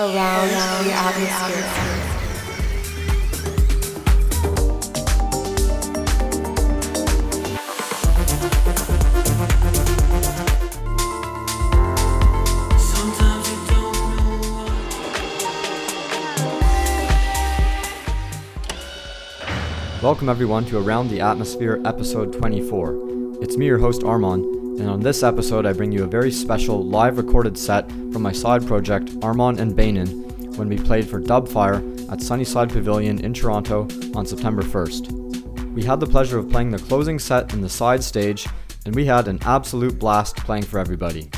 Around the Atmosphere. Welcome everyone to Around the Atmosphere episode 24. It's me, your host Armand, and on this episode I bring you a very special live recorded set from my side project Armon & Bainin when we played for Dubfire at Sunnyside Pavilion in Toronto on September 1st. We had the pleasure of playing the closing set in the side stage, and we had an absolute blast playing for everybody.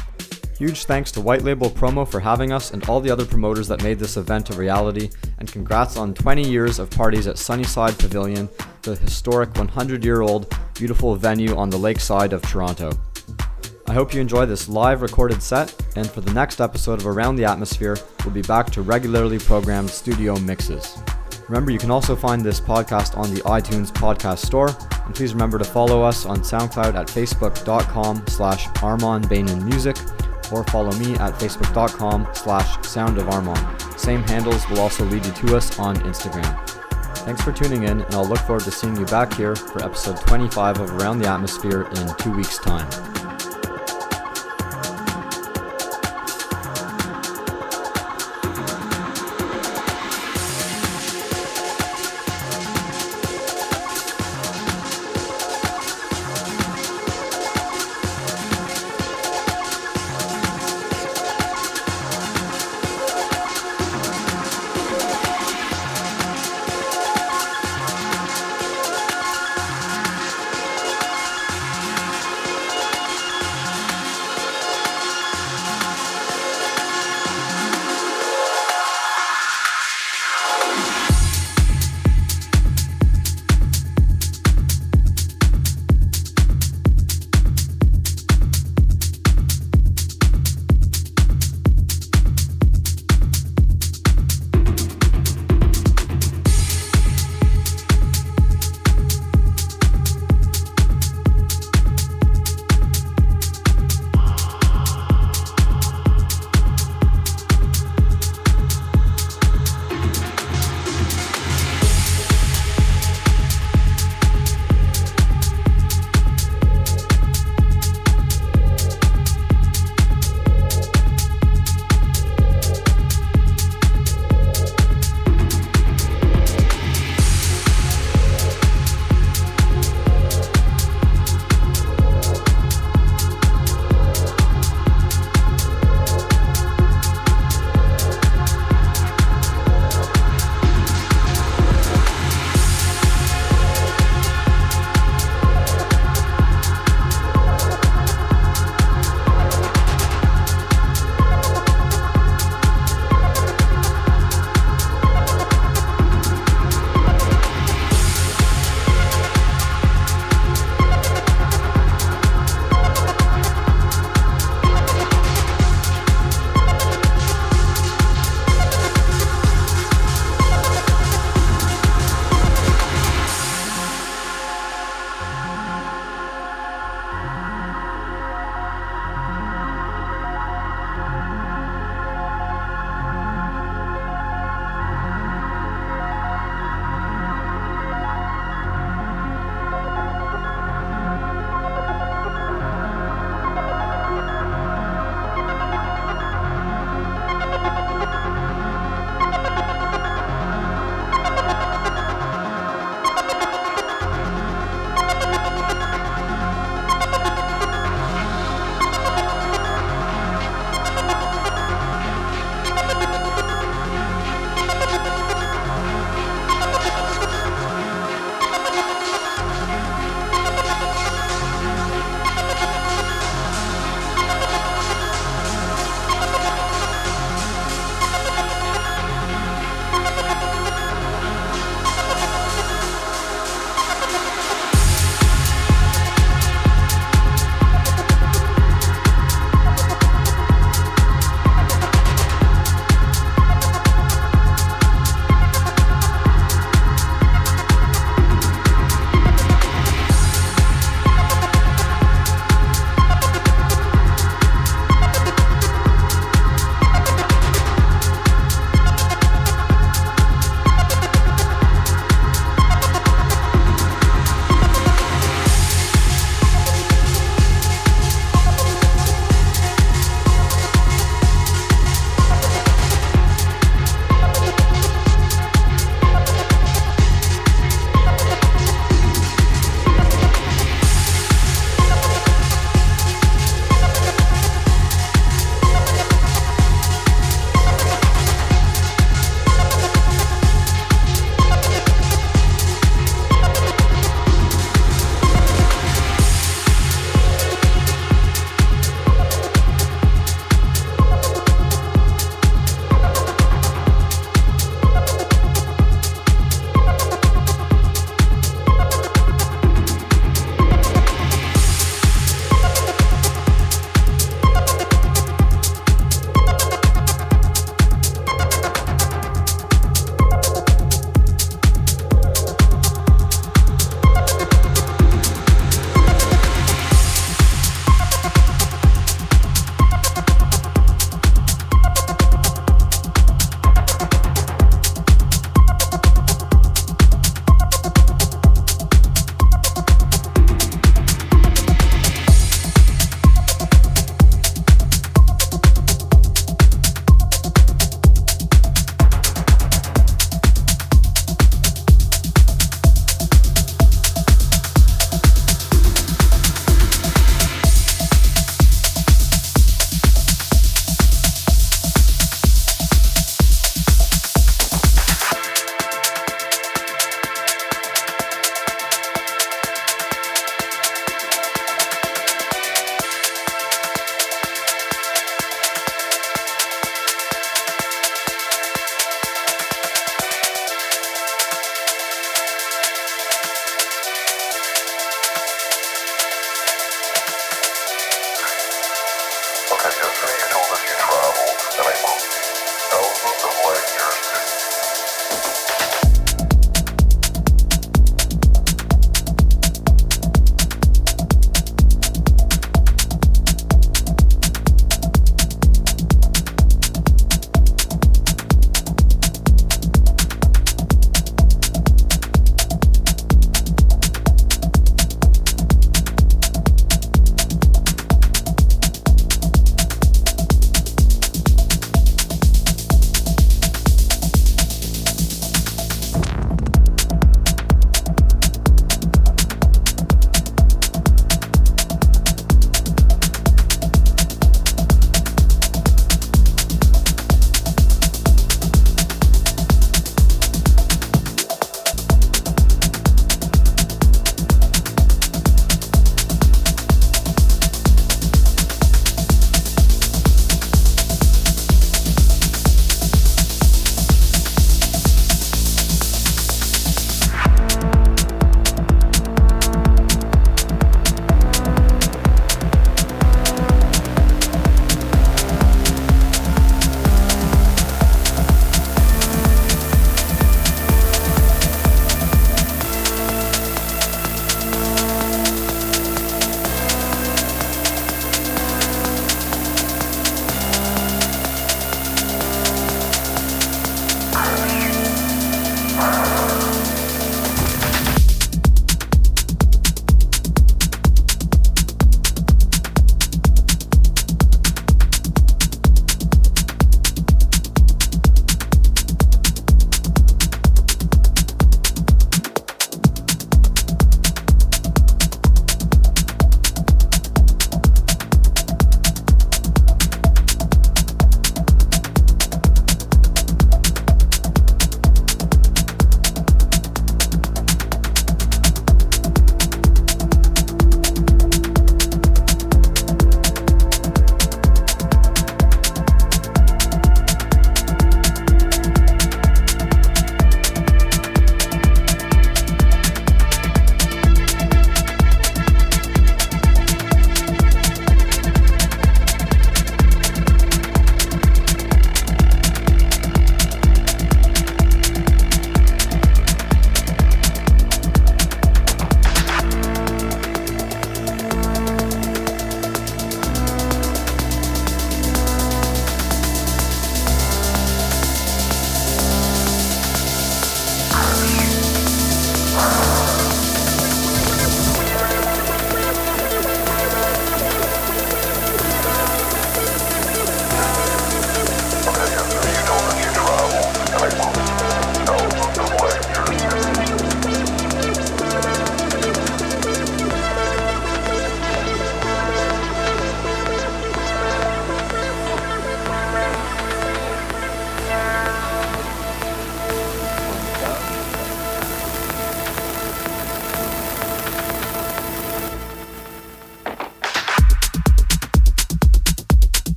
Huge thanks to White Label Promo for having us and all the other promoters that made this event a reality, and congrats on 20 years of parties at Sunnyside Pavilion, the historic 100-year-old beautiful venue on the lakeside of Toronto. I hope you enjoy this live recorded set, and for the next episode of Around the Atmosphere, we'll be back to regularly programmed studio mixes. Remember, you can also find this podcast on the iTunes podcast store, and please remember to follow us on SoundCloud at facebook.com/Armon Bainin Music. Or follow me at facebook.com/soundofarmon. Same handles will also lead you to us on Instagram. Thanks for tuning in, and I'll look forward to seeing you back here for episode 25 of Around the Atmosphere in 2 weeks' time.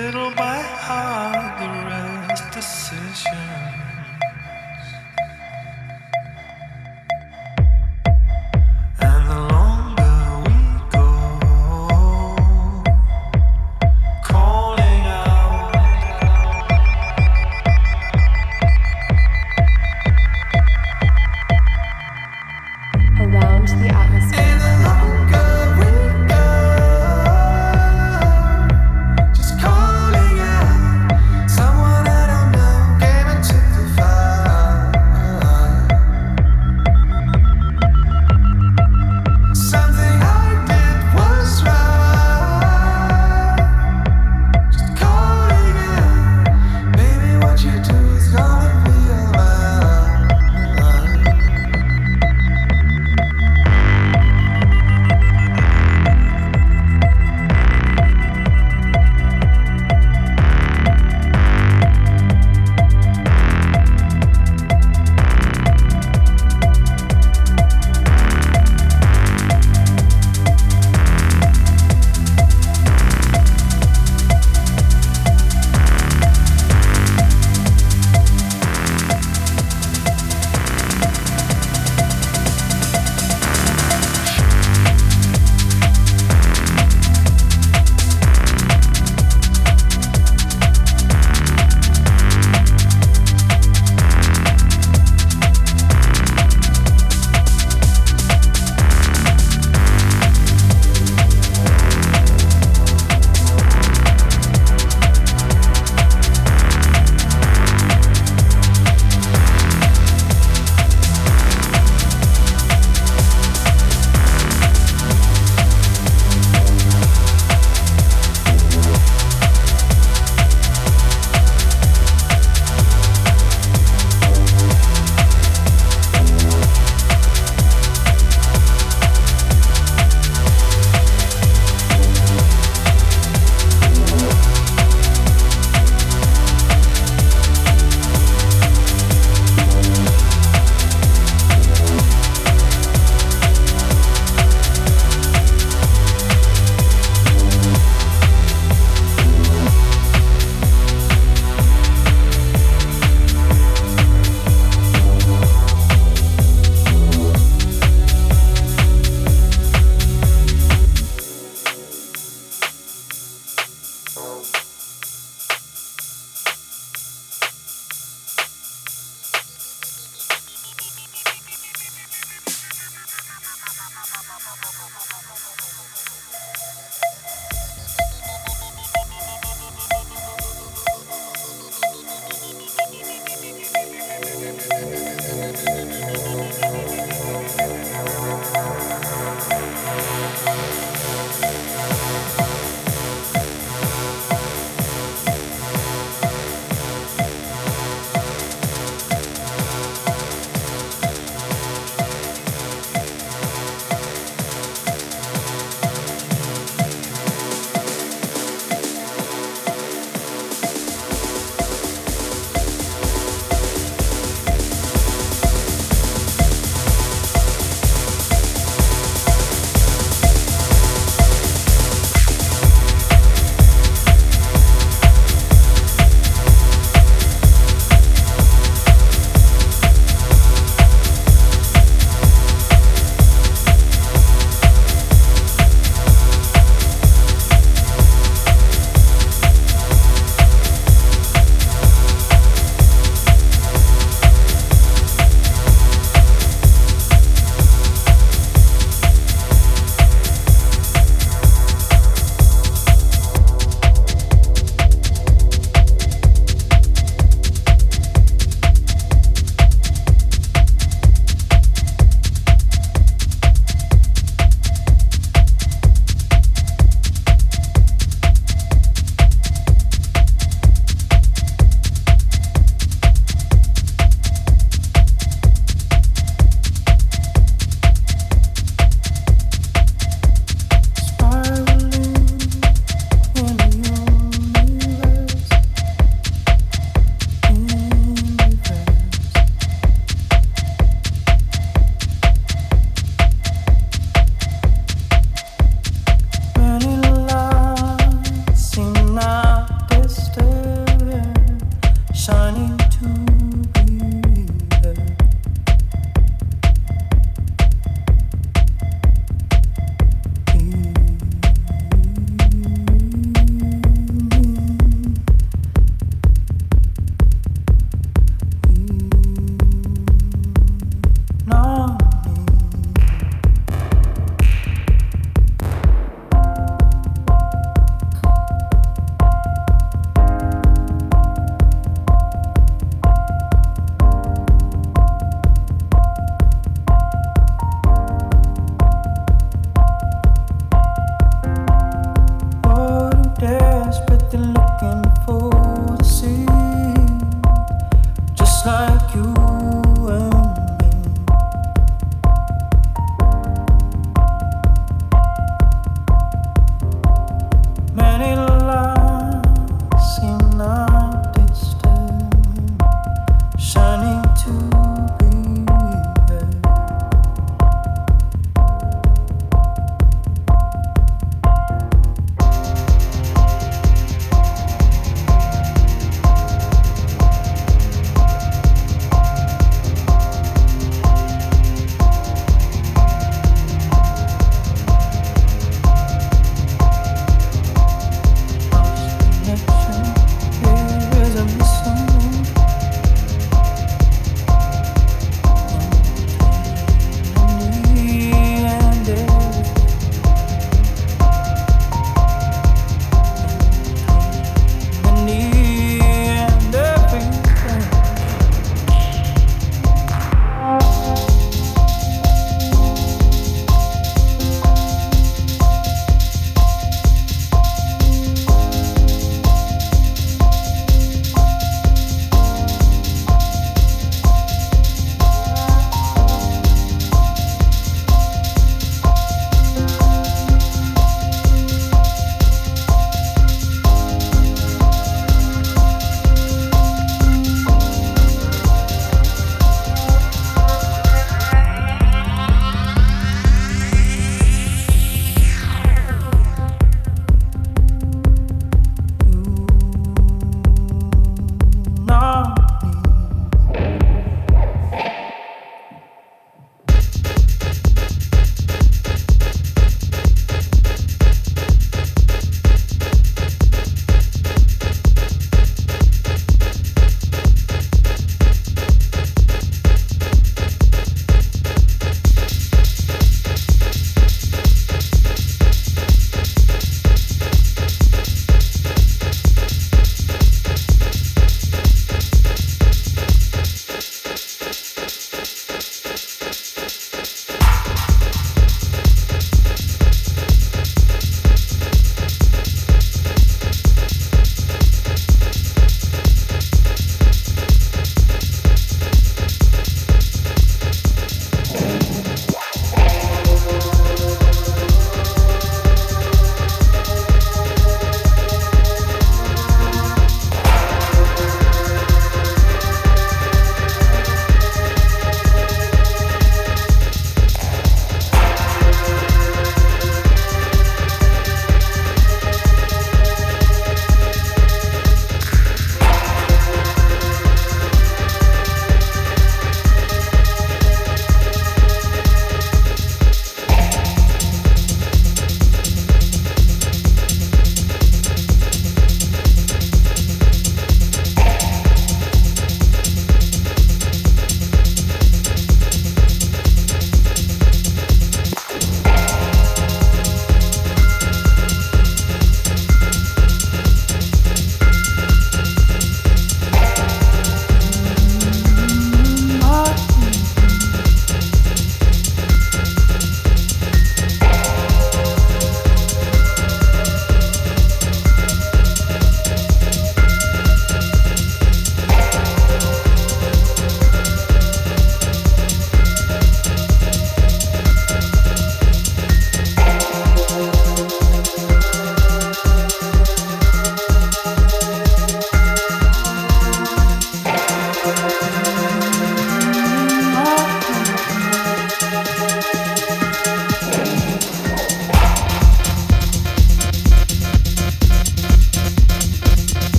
little by heart the rest decisions, and the longer we go, calling out, around the atmosphere. Just calling out someone I don't know, gave it to the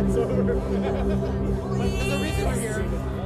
It's over. There's a reason we're here.